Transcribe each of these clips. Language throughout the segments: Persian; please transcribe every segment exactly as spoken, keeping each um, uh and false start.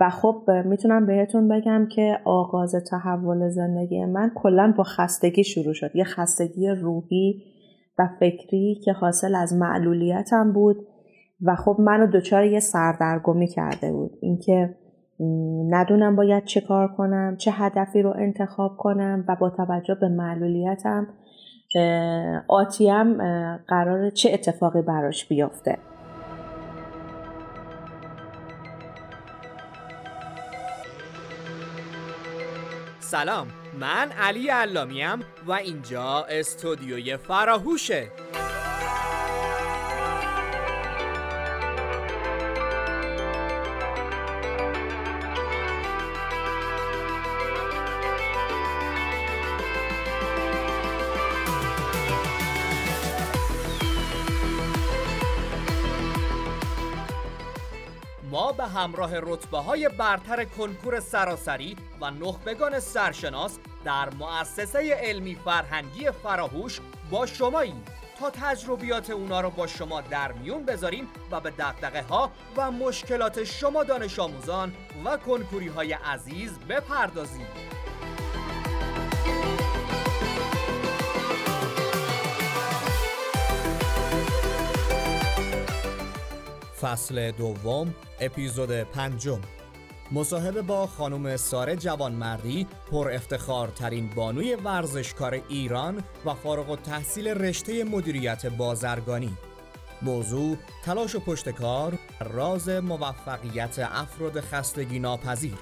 و خب میتونم بهتون بگم که آغاز تحول زندگی من کلاً با خستگی شروع شد. یه خستگی روحی و فکری که حاصل از معلولیتم بود و خب منو دچار یه سردرگمی کرده بود. اینکه ندونم باید چه کار کنم، چه هدفی رو انتخاب کنم و با توجه به معلولیتم آتیم قراره چه اتفاقی براش بیفته. سلام، من علی علامیم و اینجا استودیوی فراحوشه. ما به همراه رتبه‌های برتر کنکور سراسری و نخبگان سرشناس در مؤسسه علمی فرهنگی فراحوش با شماییم تا تجربیات اونا رو با شما در میون بذاریم و به دغدغه‌ها و مشکلات شما دانش آموزان و کنکوری‌های عزیز بپردازیم. فصل دوم، اپیزود پنجم. مصاحبه با خانم ساره جوانمردی، پر افتخارترین بانوی ورزشکار ایران و فارغ التحصیل رشته مدیریت بازرگانی. موضوع: تلاش و پشتکار، راز موفقیت افراد خستگی ناپذیر.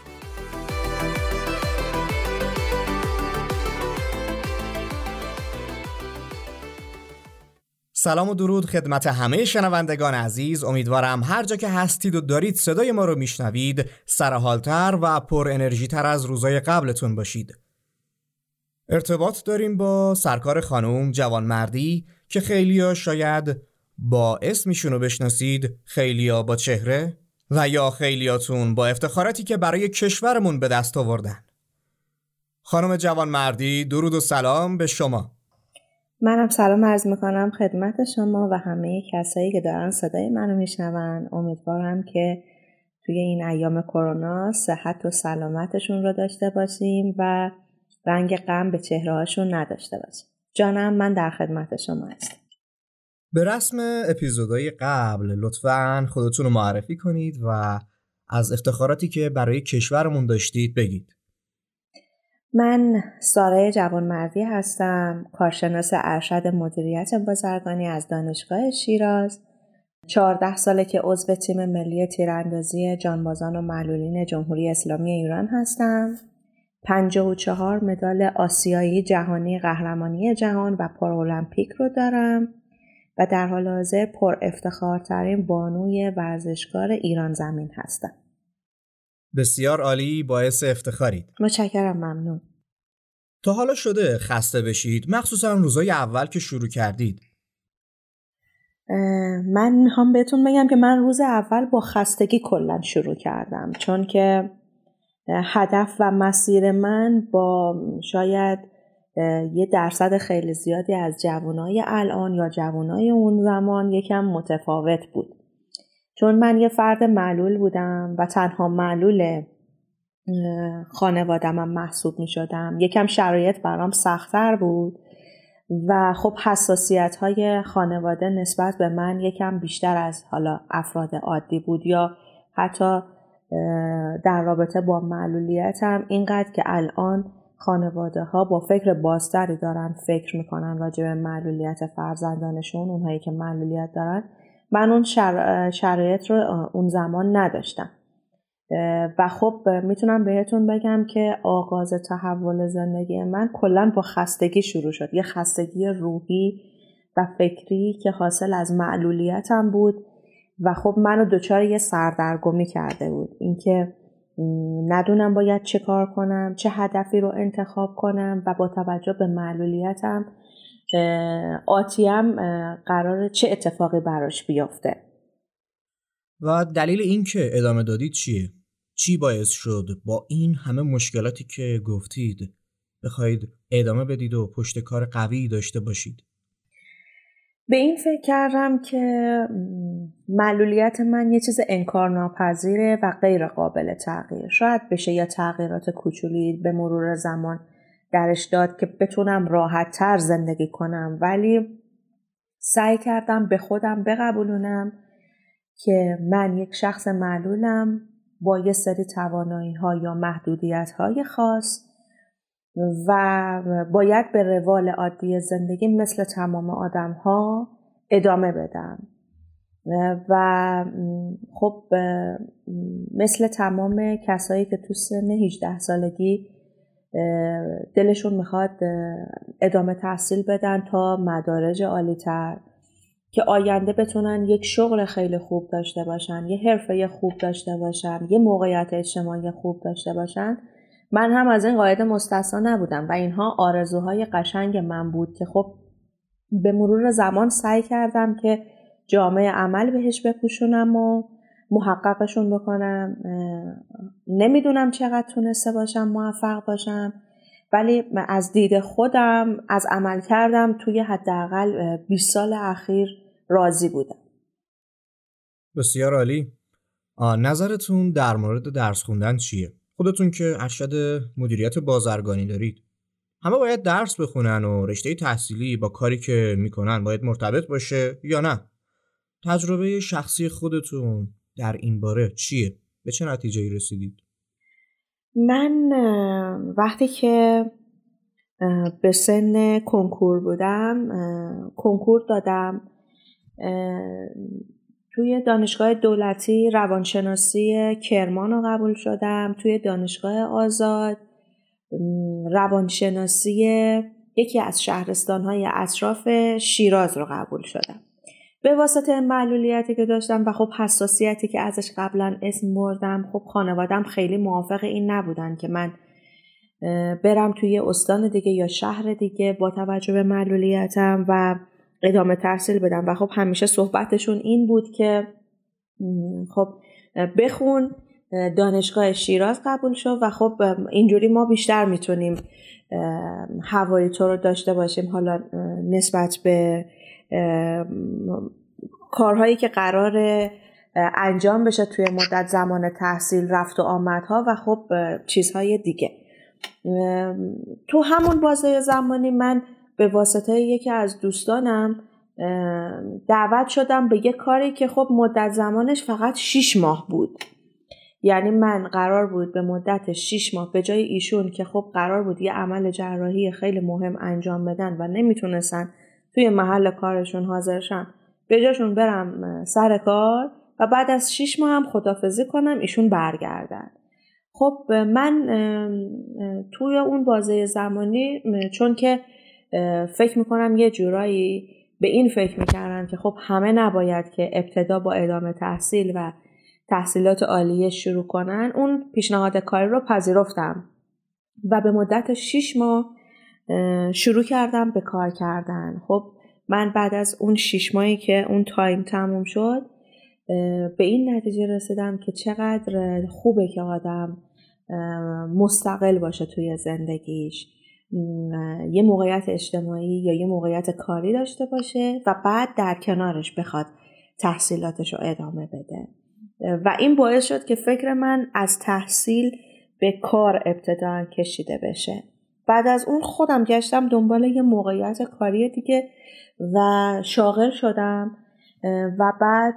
سلام و درود خدمت همه شنوندگان عزیز. امیدوارم هر جا که هستید و دارید صدای ما رو میشنوید، سرحالتر و پر انرژی تر از روزای قبلتون باشید. ارتباط داریم با سرکار خانم جوانمردی که خیلیا شاید با اسمشونو بشناسید، خیلیا با چهره و یا خیلیاتون با افتخاراتی که برای کشورمون به دست آوردن. خانم جوانمردی، درود و سلام به شما. منم سلام عرض میکنم خدمت شما و همه کسایی که دارن صدای منو میشنون. امیدوارم که توی این ایام کرونا صحت و سلامتشون رو داشته باشیم و رنگ غم به چهرهاشون نداشته باشیم. جانم، من در خدمت شما هستم. به رسم اپیزودهای قبل، لطفاً خودتون رو معرفی کنید و از افتخاراتی که برای کشورمون داشتید بگید. من ساره جوانمردی هستم، کارشناس ارشد مدیریت بازرگانی از دانشگاه شیراز. چهارده ساله که عضو تیم ملی تیراندازی جانبازان و معلولین جمهوری اسلامی ایران هستم. پنجاه و چهار مدال آسیایی، جهانی، قهرمانی جهان و پارالمپیک رو دارم و در حال حاضر پر افتخارترین بانوی ورزشکار ایران زمین هستم. بسیار عالی، باعث افتخارید. متشکرم، ممنون. تا حالا شده خسته بشید، مخصوصا روزای اول که شروع کردید؟ من میخوام بهتون بگم که من روز اول با خستگی کلا شروع کردم، چون که هدف و مسیر من با شاید یه درصد خیلی زیادی از جوانای الان یا جوانای اون زمان یکم متفاوت بود. چون من یه فرد معلول بودم و تنها معلول خانواده‌ام محسوب می شدم. یکم شرایط برام سخت‌تر بود و خب حساسیت‌های خانواده نسبت به من یکم بیشتر از حالا افراد عادی بود، یا حتی در رابطه با معلولیتم اینقدر که الان خانواده‌ها با فکر بازتری دارن فکر می‌کنن راجع به معلولیت فرزندانشون، اونهایی که معلولیت دارن. من اون شر... شرایط رو اون زمان نداشتم و خب میتونم بهتون بگم که آغاز تحول زندگی من کلاً با خستگی شروع شد. یه خستگی روحی و فکری که حاصل از معلولیتم بود و خب منو دچار یه سردرگمی کرده بود. اینکه ندونم باید چه کار کنم، چه هدفی رو انتخاب کنم و با توجه به معلولیتم آتیم قراره چه اتفاقی براش بیفته. و دلیل این که ادامه دادید چیه؟ چی باعث شد با این همه مشکلاتی که گفتید بخواید ادامه بدید و پشت کار قوی داشته باشید؟ به این فکر کردم که معلولیت من یه چیز انکارناپذیره و غیر قابل تغییر. شاید بشه یه تغییرات کوچولی به مرور زمان درش داد که بتونم راحت تر زندگی کنم، ولی سعی کردم به خودم بقبولونم که من یک شخص معلولم با یه سری توانایی‌ها یا محدودیت‌های خاص و باید به روال عادی زندگی مثل تمام آدم‌ها ادامه بدم. و خب مثل تمام کسایی که تو سن هجده سالگی دلشون میخواد ادامه تحصیل بدن تا مدارج عالی‌تر که آینده بتونن یک شغل خیلی خوب داشته باشن، یه حرفه خوب داشته باشن، یه موقعیت اجتماعی خوب داشته باشن، من هم از این قاعده مستثنا نبودم و اینها آرزوهای قشنگ من بود که خب به مرور زمان سعی کردم که جامعه عمل بهش بپوشونم و محققشون بکنم. نمیدونم چقدر تونسته باشم موفق باشم، ولی از دید خودم از عمل کردم توی حداقل بیست سال اخیر راضی بودم. بسیار عالی. نظرتون در مورد درس خوندن چیه؟ خودتون که ارشد مدیریت بازرگانی دارید، همه باید درس بخونن و رشته تحصیلی با کاری که میکنن باید مرتبط باشه یا نه؟ تجربه شخصی خودتون در این باره چیه؟ به چه نتیجه‌ای رسیدید؟ من وقتی که به سن کنکور بودم کنکور دادم توی دانشگاه دولتی روانشناسی کرمان رو قبول شدم، توی دانشگاه آزاد روانشناسی یکی از شهرستان‌های اطراف شیراز رو قبول شدم. به واسطه معلولیتی که داشتم و خب حساسیتی که ازش قبلا اسم بردم، خب خانوادم خیلی موافق این نبودن که من برم توی استان دیگه یا شهر دیگه با توجه به معلولیتم و ادامه تحصیل بدم و خب همیشه صحبتشون این بود که خب بخون، دانشگاه شیراز قبول شو و خب اینجوری ما بیشتر میتونیم هوای تو رو داشته باشیم، حالا نسبت به کارهایی که قراره انجام بشه توی مدت زمان تحصیل، رفت و آمدها و خب چیزهای دیگه. تو همون بازه زمانی من به واسطه یکی از دوستانم دعوت شدم به یه کاری که خب مدت زمانش فقط شیش ماه بود، یعنی من قرار بود به مدت شیش ماه به جای ایشون که خب قرار بود یه عمل جراحی خیلی مهم انجام بدن و نمیتونستن توی محل کارشون حاضرشن، به جاشون برم سر کار و بعد از شیش ماه هم خدافزی کنم ایشون برگردن. خب من توی اون بازه زمانی چون که فکر میکنم یه جورایی به این فکر میکردم که خب همه نباید که ابتدا با ادامه تحصیل و تحصیلات عالیه شروع کنن، اون پیشنهاد کاری رو پذیرفتم و به مدت شیش ماه شروع کردم به کار کردن. خب من بعد از اون شیش ماهی که اون تایم تموم شد به این نتیجه رسیدم که چقدر خوبه که آدم مستقل باشه توی زندگیش، یه موقعیت اجتماعی یا یه موقعیت کاری داشته باشه و بعد در کنارش بخواد تحصیلاتش رو ادامه بده و این باعث شد که فکر من از تحصیل به کار ابتداً کشیده بشه. بعد از اون خودم گشتم دنبال یه موقعیت کاری دیگه و شاغل شدم و بعد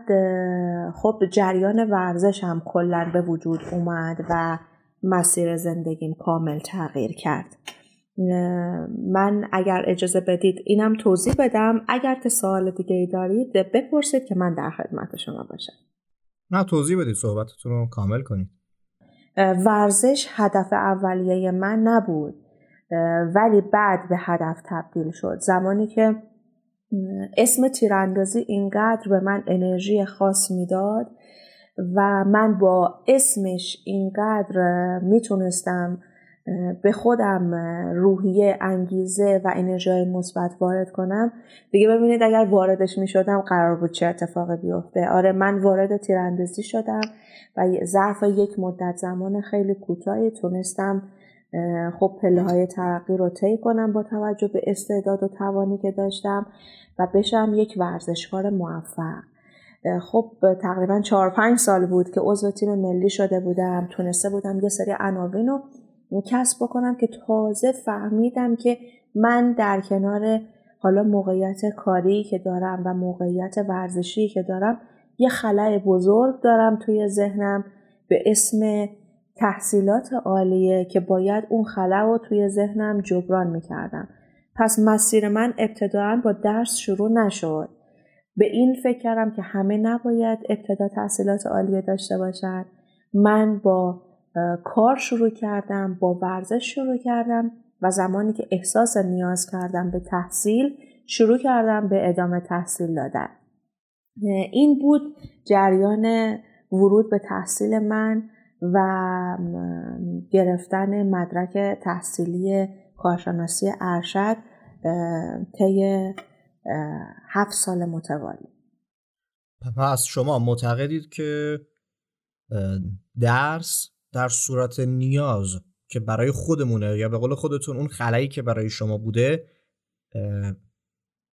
خب جریان ورزش هم کلاً به وجود اومد و مسیر زندگیم کامل تغییر کرد. من اگر اجازه بدید اینم توضیح بدم، اگر که سوال دیگه‌ای دارید بپرسید که من در خدمت شما باشم. نه، توضیح بدید، صحبتتون رو کامل کنید. ورزش هدف اولیه من نبود ولی بعد به هدف تبدیل شد. زمانی که اسم تیراندازی اینقدر به من انرژی خاص میداد و من با اسمش اینقدر میتونستم به خودم روحیه، انگیزه و انرژی مثبت وارد کنم دیگه، ببینید اگر واردش می شدم قرار بود چه اتفاقی بیفته. آره، من وارد تیراندازی شدم و ظرف یک مدت زمان خیلی کوتاهی تونستم خب پله‌های ترقی رو طی کنم با توجه به استعداد و توانی که داشتم و بشم یک ورزشکار موفق. خب تقریبا چهار پنج سال بود که عضو تیم ملی شده بودم، تونسته بودم یه سری عناوین رو کسب بکنم که تازه فهمیدم که من در کنار حالا موقعیت کاری که دارم و موقعیت ورزشی که دارم یه خلأ بزرگ دارم توی ذهنم به اسم تحصیلات عالیه که باید اون خلأ رو توی ذهنم جبران میکردم. پس مسیر من ابتداً با درس شروع نشد. به این فکر کردم که همه نباید ابتدا تحصیلات عالیه داشته باشن. من با کار شروع کردم، با ورزش شروع کردم و زمانی که احساس نیاز کردم به تحصیل شروع کردم به ادامه تحصیل دادن. این بود جریان ورود به تحصیل من و گرفتن مدرک تحصیلی کارشناسی ارشد طی هفت سال متوالی. پس شما معتقدید که درس در صورت نیاز که برای خودمونه یا به قول خودتون اون خلایی که برای شما بوده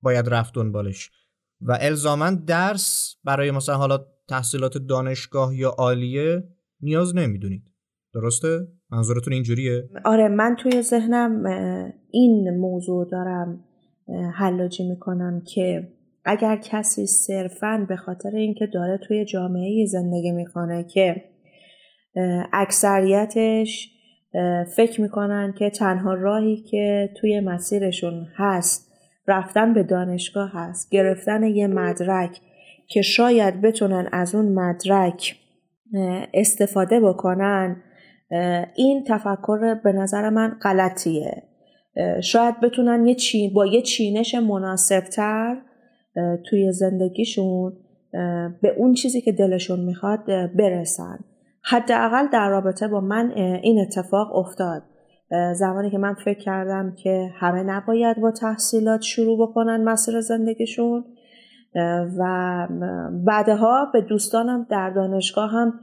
باید رفت دنبالش و الزاماً درس برای مثلا حالا تحصیلات دانشگاه یا عالیه نیاز نمیدونید، درسته؟ منظورتون اینجوریه؟ آره، من توی ذهنم این موضوع دارم حلاجی میکنم که اگر کسی صرفاً به خاطر اینکه داره توی جامعه زندگی میکنه که اکثریتش فکر میکنن که تنها راهی که توی مسیرشون هست رفتن به دانشگاه هست، گرفتن یه مدرک که شاید بتونن از اون مدرک استفاده بکنن، این تفکر به نظر من غلطیه. شاید بتونن یه چین با یه چینش مناسبتر توی زندگیشون به اون چیزی که دلشون میخواد برسن. حداقل در رابطه با من این اتفاق افتاد. زمانی که من فکر کردم که همه نباید با تحصیلات شروع بکنن مسیر زندگیشون و بعدها به دوستانم در دانشگاه هم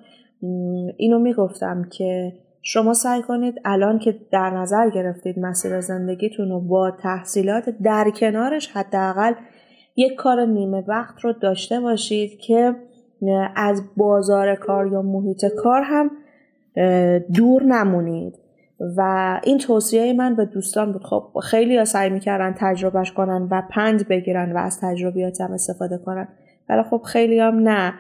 اینو میگفتم که شما سعی کنید الان که در نظر گرفتید مسیر زندگیتون رو با تحصیلات در کنارش حداقل یک کار نیمه وقت رو داشته باشید که از بازار کار یا محیط کار هم دور نمونید و این توصیه من به دوستان بود. خب خیلی ها سعی میکردن تجربهش کنن و پند بگیرن و از تجربیات هم استفاده کنن، ولی خب خیلی هم نه،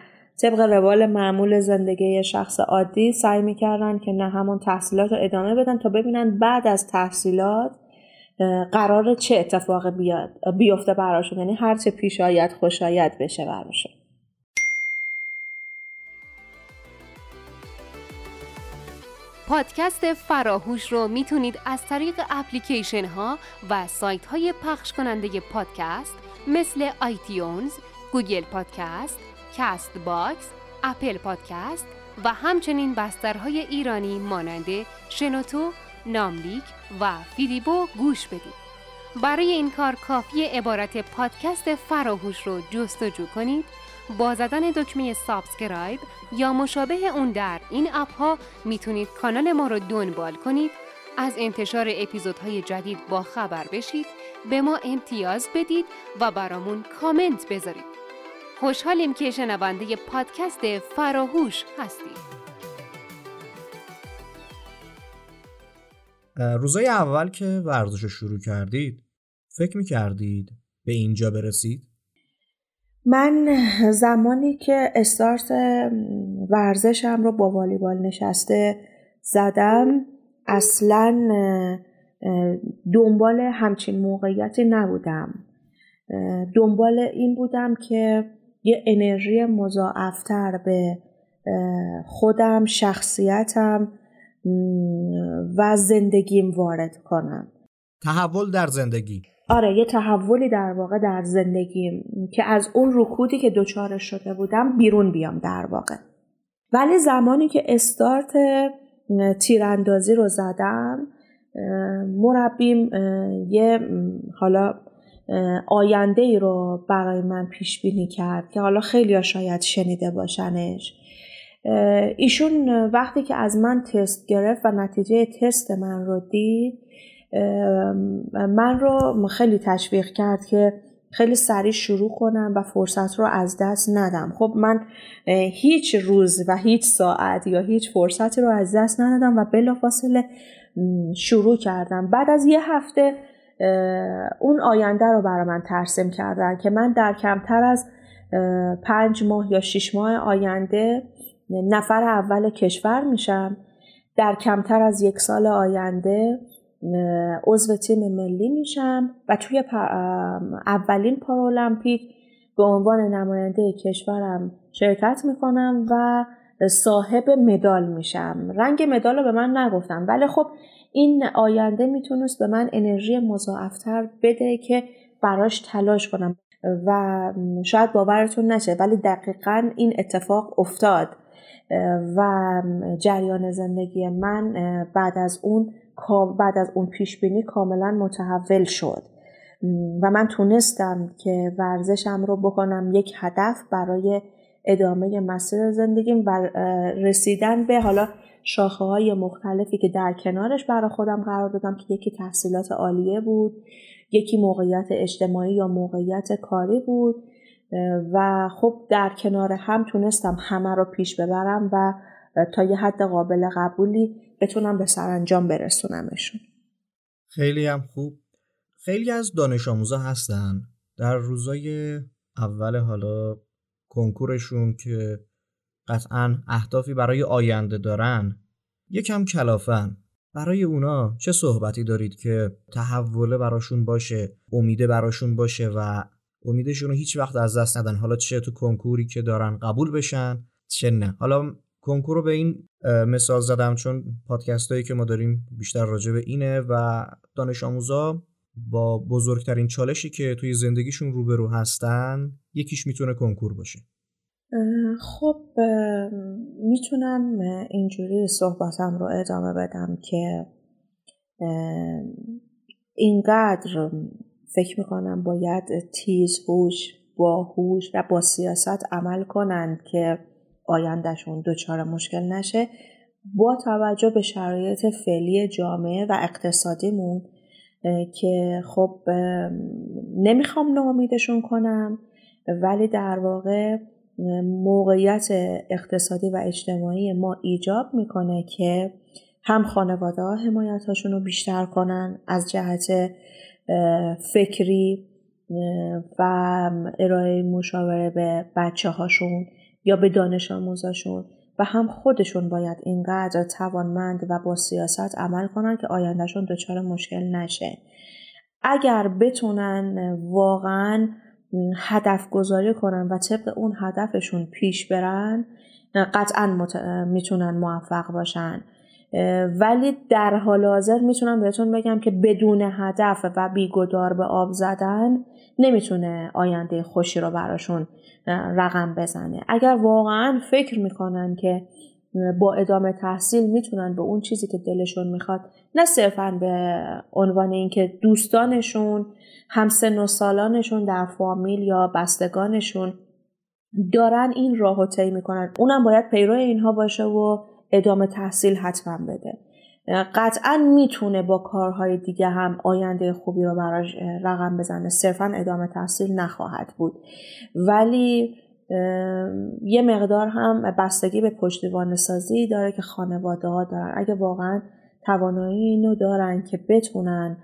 طبق روال معمول زندگی شخص عادی سعی میکردن که نه همون تحصیلات رو ادامه بدن تا ببینن بعد از تحصیلات قراره چه اتفاق بیاد بیفته براشون، یعنی هر چه پیش آید خوش آید بشه براشون. پادکست فراهوش رو میتونید از طریق اپلیکیشن ها و سایت های پخش کننده پادکست مثل آیتیونز، گوگل پادکست، کاست باکس، اپل پادکست و همچنین بسترهای ایرانی مانند شنوتو، ناملیک و فیدیبو گوش بدید. برای این کار کافی عبارت پادکست فراهوش رو جستجو کنید. با زدن دکمه سابسکرایب یا مشابه اون در این اپ ها میتونید کانال ما رو دنبال کنید، از انتشار اپیزودهای جدید با خبر بشید، به ما امتیاز بدید و برامون کامنت بذارید. خوشحالیم که شنونده پادکست فراهوش هستید. روزای اول که ورزش شروع کردید فکر میکردید به اینجا برسید؟ من زمانی که استارت ورزشم رو با والیبال نشسته زدم اصلاً دنبال همچین موقعیتی نبودم. دنبال این بودم که یه انرژی مضاعف‌تر به خودم، شخصیتم و زندگیم وارد کنم. تحول در زندگی؟ آره، یه تحولی در واقع در زندگیم که از اون رکودی که دوچارش شده بودم بیرون بیام در واقع. ولی زمانی که استارت تیراندازی رو زدم مربیم یه حالا آینده‌ای رو برای من پیش بینی کرد که حالا خیلی‌ها شاید شنیده باشنش ایشون وقتی که از من تست گرفت و نتیجه تست من رو دید، من رو خیلی تشویق کرد که خیلی سریع شروع کنم و فرصت رو از دست ندم. خب من هیچ روز و هیچ ساعت یا هیچ فرصتی رو از دست ندادم و بلافاصله شروع کردم. بعد از یه هفته اون آینده رو برای من ترسیم کردن که من در کمتر از پنج ماه یا شش ماه آینده نفر اول کشور میشم، در کمتر از یک سال آینده عضو تیم ملی میشم و توی اولین پارالمپیک به عنوان نماینده کشورم شرکت میکنم و صاحب مدال میشم. رنگ مدال رو به من نگفتم، ولی خب این آینده میتونست به من انرژی مضاعفتر بده که براش تلاش کنم و شاید باورتون نشه ولی دقیقاً این اتفاق افتاد و جریان زندگی من بعد از اون بعد از اون پیشبینی کاملا متحول شد و من تونستم که ورزشم رو بکنم یک هدف برای ادامه مسیر زندگیم و رسیدن به حالا شاخه های مختلفی که در کنارش برای خودم قرار دادم که یکی تحصیلات عالیه بود، یکی موقعیت اجتماعی یا موقعیت کاری بود و خب در کنار هم تونستم همه رو پیش ببرم و تا یه حد قابل قبولی بتونم به سرانجام برسونمشون. خیلی هم خوب. خیلی از دانش آموزا هستن در روزای اول حالا کنکورشون که قطعاً اهدافی برای آینده دارن یکم کلافن. برای اونا چه صحبتی دارید که تحوله براشون باشه، امیده براشون باشه و امیدشون رو هیچ وقت از دست ندن، حالا چه تو کنکوری که دارن قبول بشن چه نه؟ حالا کنکور رو به این مثال زدم چون پادکست هایی که ما داریم بیشتر راجع به اینه و دانش آموزا با بزرگترین چالشی که توی زندگیشون روبرو هستن یکیش میتونه کنکور باشه. خب میتونم اینجوری صحبتم رو ادامه بدم که اینقدر فکر میکنم باید تیز هوش، باهوش و با سیاست عمل کنن که آیندهشون دوچار مشکل نشه. با توجه به شرایط فعلی جامعه و اقتصادیمون که خب نمیخوام ناامیدشون کنم ولی در واقع موقعیت اقتصادی و اجتماعی ما ایجاب میکنه که هم خانواده ها حمایتاشون رو بیشتر کنن از جهت فکری و ارائه مشاوره به بچه هاشون یا به دانش آموزاشون و هم خودشون باید اینقدر توانمند و با سیاست عمل کنن که آیندهشون دچار مشکل نشه. اگر بتونن واقعاً هدف گذاری کنن و طبق اون هدفشون پیش برن قطعاً مت... میتونن موفق باشن. ولی در حال حاضر میتونم بهتون بگم که بدون هدف و بیگدار به آب زدن نمیتونه آینده خوشی رو براشون رقم بزنه. اگر واقعاً فکر میکنن که با ادامه تحصیل میتونن به اون چیزی که دلشون میخواد، نه صرفاً به عنوان اینکه دوستانشون، همسن و سالانشون در فامیل یا بستگانشون دارن این راهو طی میکنن، اونم باید پیرو اینها باشه و ادامه تحصیل حتما بده. قطعاً میتونه با کارهای دیگه هم آینده خوبی رو براش رقم بزنه، صرفاً ادامه تحصیل نخواهد بود. ولی یه مقدار هم بستگی به پشتیبان سازی داره که خانواده ها دارن. اگه واقعاً توانایی اینو دارن که بتونن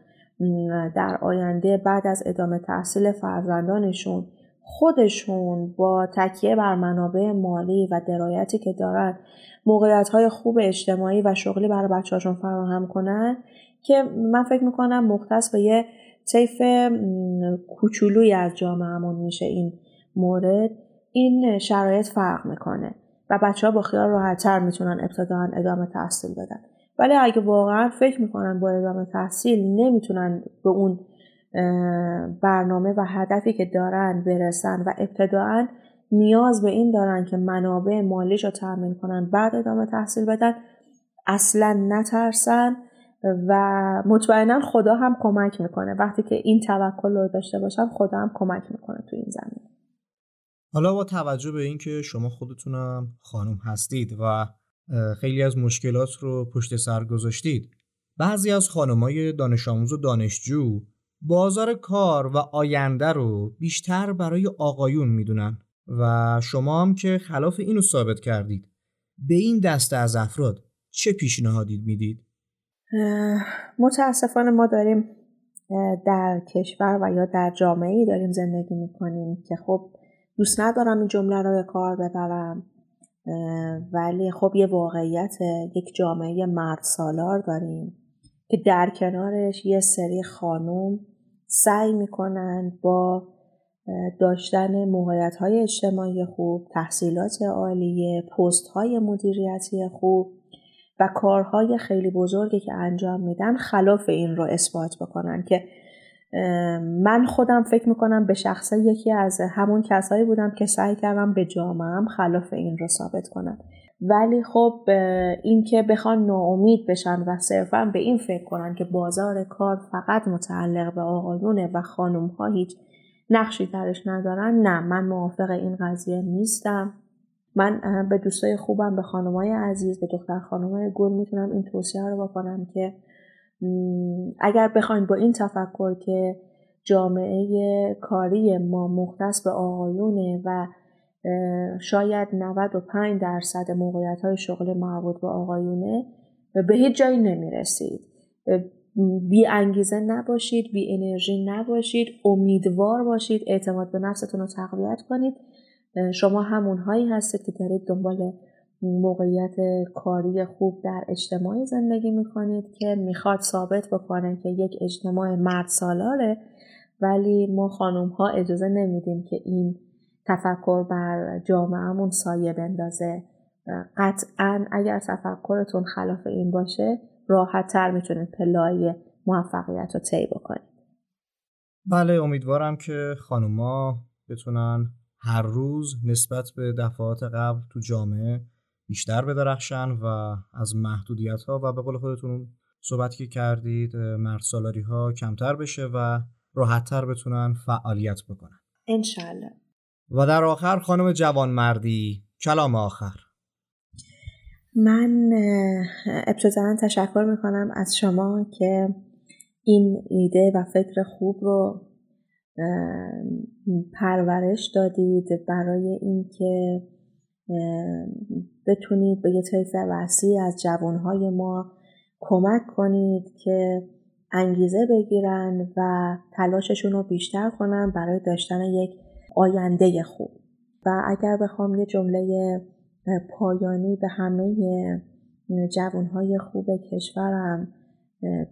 در آینده بعد از ادامه تحصیل فرزندانشون خودشون با تکیه بر منابع مالی و درایتی که دارن موقعیت‌های خوب اجتماعی و شغلی برای بچه‌هاشون فراهم کنن، که من فکر می‌کنم مختص به یه طیف کوچولویی از جامعهمون میشه این مورد، این شرایط فرق می‌کنه و بچه‌ها با خیال راحت‌تر میتونن ابتداً ادامه تحصیل بدن. ولی اگه واقعا فکر میکنن با ادامه تحصیل نمیتونن به اون برنامه و هدفی که دارن برسن و ابتداعا نیاز به این دارن که منابع مالیش رو تامین کنن بعد ادامه تحصیل بدن، اصلا نترسن و مطمئنا خدا هم کمک میکنه. وقتی که این توکل رو داشته باشن خدا هم کمک میکنه تو این زمین. حالا با توجه به اینکه شما خودتونم خانم هستید و خیلی از مشکلات رو پشت سر گذاشتید، بعضی از خانم‌های دانش آموز و دانشجو بازار کار و آینده رو بیشتر برای آقایون میدونن و شما هم که خلاف اینو ثابت کردید، به این دسته از افراد چه پیشنهادی میدید؟ متاسفانه ما داریم در کشور و یا در جامعه‌ای داریم زندگی میکنیم که خب دوست ندارم این جمله رو به کار ببرم، ولی خب یه واقعیت، یک جامعه مرد سالار داریم که در کنارش یه سری خانوم سعی میکنن با داشتن موقعیت‌های اجتماعی خوب، تحصیلات عالیه، پست‌های مدیریتی خوب و کارهای خیلی بزرگی که انجام میدن خلاف این رو اثبات بکنن، که من خودم فکر میکنم به شخصه یکی از همون کسایی بودم که سعی کردم به جامعه‌ام خلاف این رو ثابت کنم. ولی خب این که بخوان ناامید بشن و صرفا به این فکر کنن که بازار کار فقط متعلق به آقایونه و خانوم‌ها هیچ نقشی درش ندارن، نه، من موافق این قضیه نیستم. من به دوستای خوبم، به خانم‌های عزیز، به دختر خانم‌های گل میتونم این توصیه رو بکنم که اگر بخواید با این تفکر که جامعه کاری ما مختص به آقایونه و شاید نود و پنج درصد موقعیت‌های شغل مربوط به آقایونه، به هیچ جایی نمیرسید. بی انگیزه نباشید، بی انرژی نباشید، امیدوار باشید، اعتماد به نفستون رو تقویت کنید. شما همونهایی هستید که دارید دنبال موقعیت کاری خوب در اجتماعی زندگی میکنید که میخواد ثابت بکنه که یک اجتماع مرد سالاره، ولی ما خانوم ها اجازه نمیدیم که این تفکر بر جامعهمون سایه بندازه. قطعاً اگر تفکرتون خلاف این باشه، راحت تر میتونید پلای موفقیت رو طی بکنید. بله، امیدوارم که خانوما بتونن هر روز نسبت به دفعات قبل تو جامعه بیشتر بدرخشن و از محدودیت ها و به قول خودتون صحبت که کردید مردسالاری ها کمتر بشه و راحت تر بتونن فعالیت بکنن انشالله. و در آخر خانم جوانمردی، کلام آخر. من ابتداً تشکر میکنم از شما که این ایده و فکر خوب رو پرورش دادید برای اینکه بتونید به یه طیف وسیع از جوانهای ما کمک کنید که انگیزه بگیرن و تلاششون رو بیشتر کنن برای داشتن یک آینده خوب. و اگر بخوام یه جمله پایانی به همه جوانهای خوب کشورم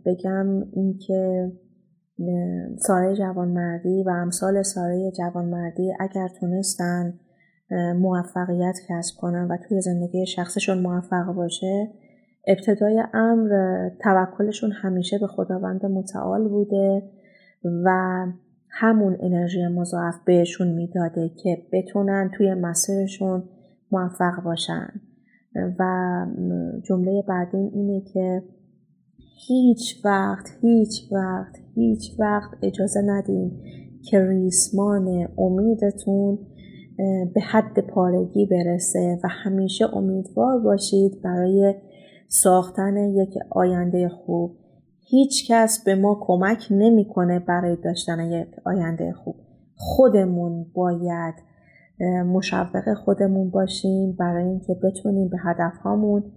بگم، این که ساره جوانمردی و امثال ساره جوانمردی اگر تونستن موفقیت کسب کنن و توی زندگی شخصشون موفق باشه، ابتدای امر توکلشون همیشه به خداوند متعال بوده و همون انرژی مضاعف بهشون میداده که بتونن توی مسیرشون موفق باشن. و جمله بعدین اینه که هیچ وقت هیچ وقت هیچ وقت اجازه ندین که ریسمان امیدتون به حد پارگی برسه و همیشه امیدوار باشید برای ساختن یک آینده خوب. هیچ کس به ما کمک نمی‌کنه برای داشتن یک آینده خوب. خودمون باید مشوق خودمون باشیم برای اینکه بتونیم به هدفهامون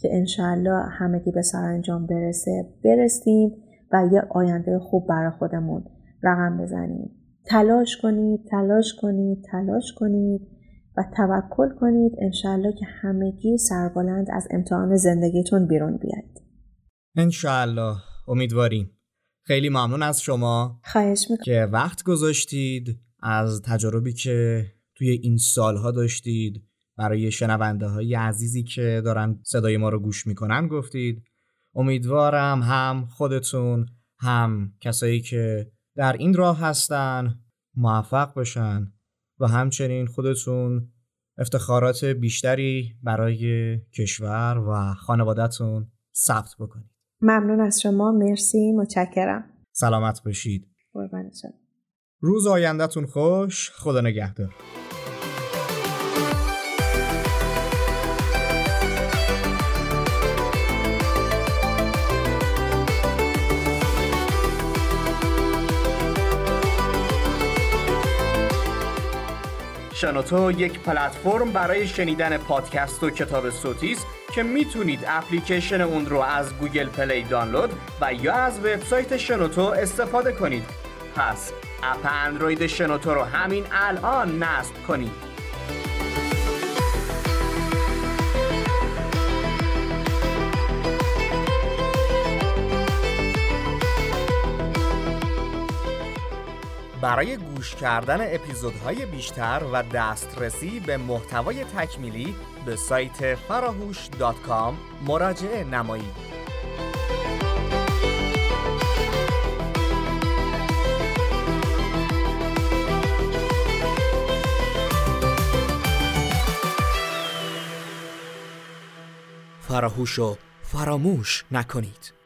که انشالله همگی به سرانجام برسه برسیم و یه آینده خوب برای خودمون رقم بزنیم. تلاش کنید، تلاش کنید، تلاش کنید و توکل کنید انشالله که همگی سربلند از امتحان زندگیتون بیرون بیاید. انشالله، امیدواریم. خیلی ممنون از شما. خواهش میکنم که وقت گذاشتید از تجربی که توی این سالها داشتید برای شنونده های عزیزی که دارن صدای ما رو گوش میکنن گفتید. امیدوارم هم خودتون هم کسایی که در این راه هستن موفق بشن و همچنین خودتون افتخارات بیشتری برای کشور و خانوادتون ثبت بکنید. ممنون از شما، مرسی، متشکرم. سلامت باشید. قربان شما. روز آینده‌تون خوش. خدا نگهدار. شنوتو یک پلتفرم برای شنیدن پادکست و کتاب صوتی است که میتونید اپلیکیشن اون رو از گوگل پلی دانلود و یا از وبسایت شنوتو استفاده کنید. پس اپ اندروید شنوتو رو همین الان نصب کنید. برای گوش کردن اپیزودهای بیشتر و دسترسی به محتوای تکمیلی به سایت فراهوش دات کام مراجعه نمایید. فراهوشو فراموش نکنید.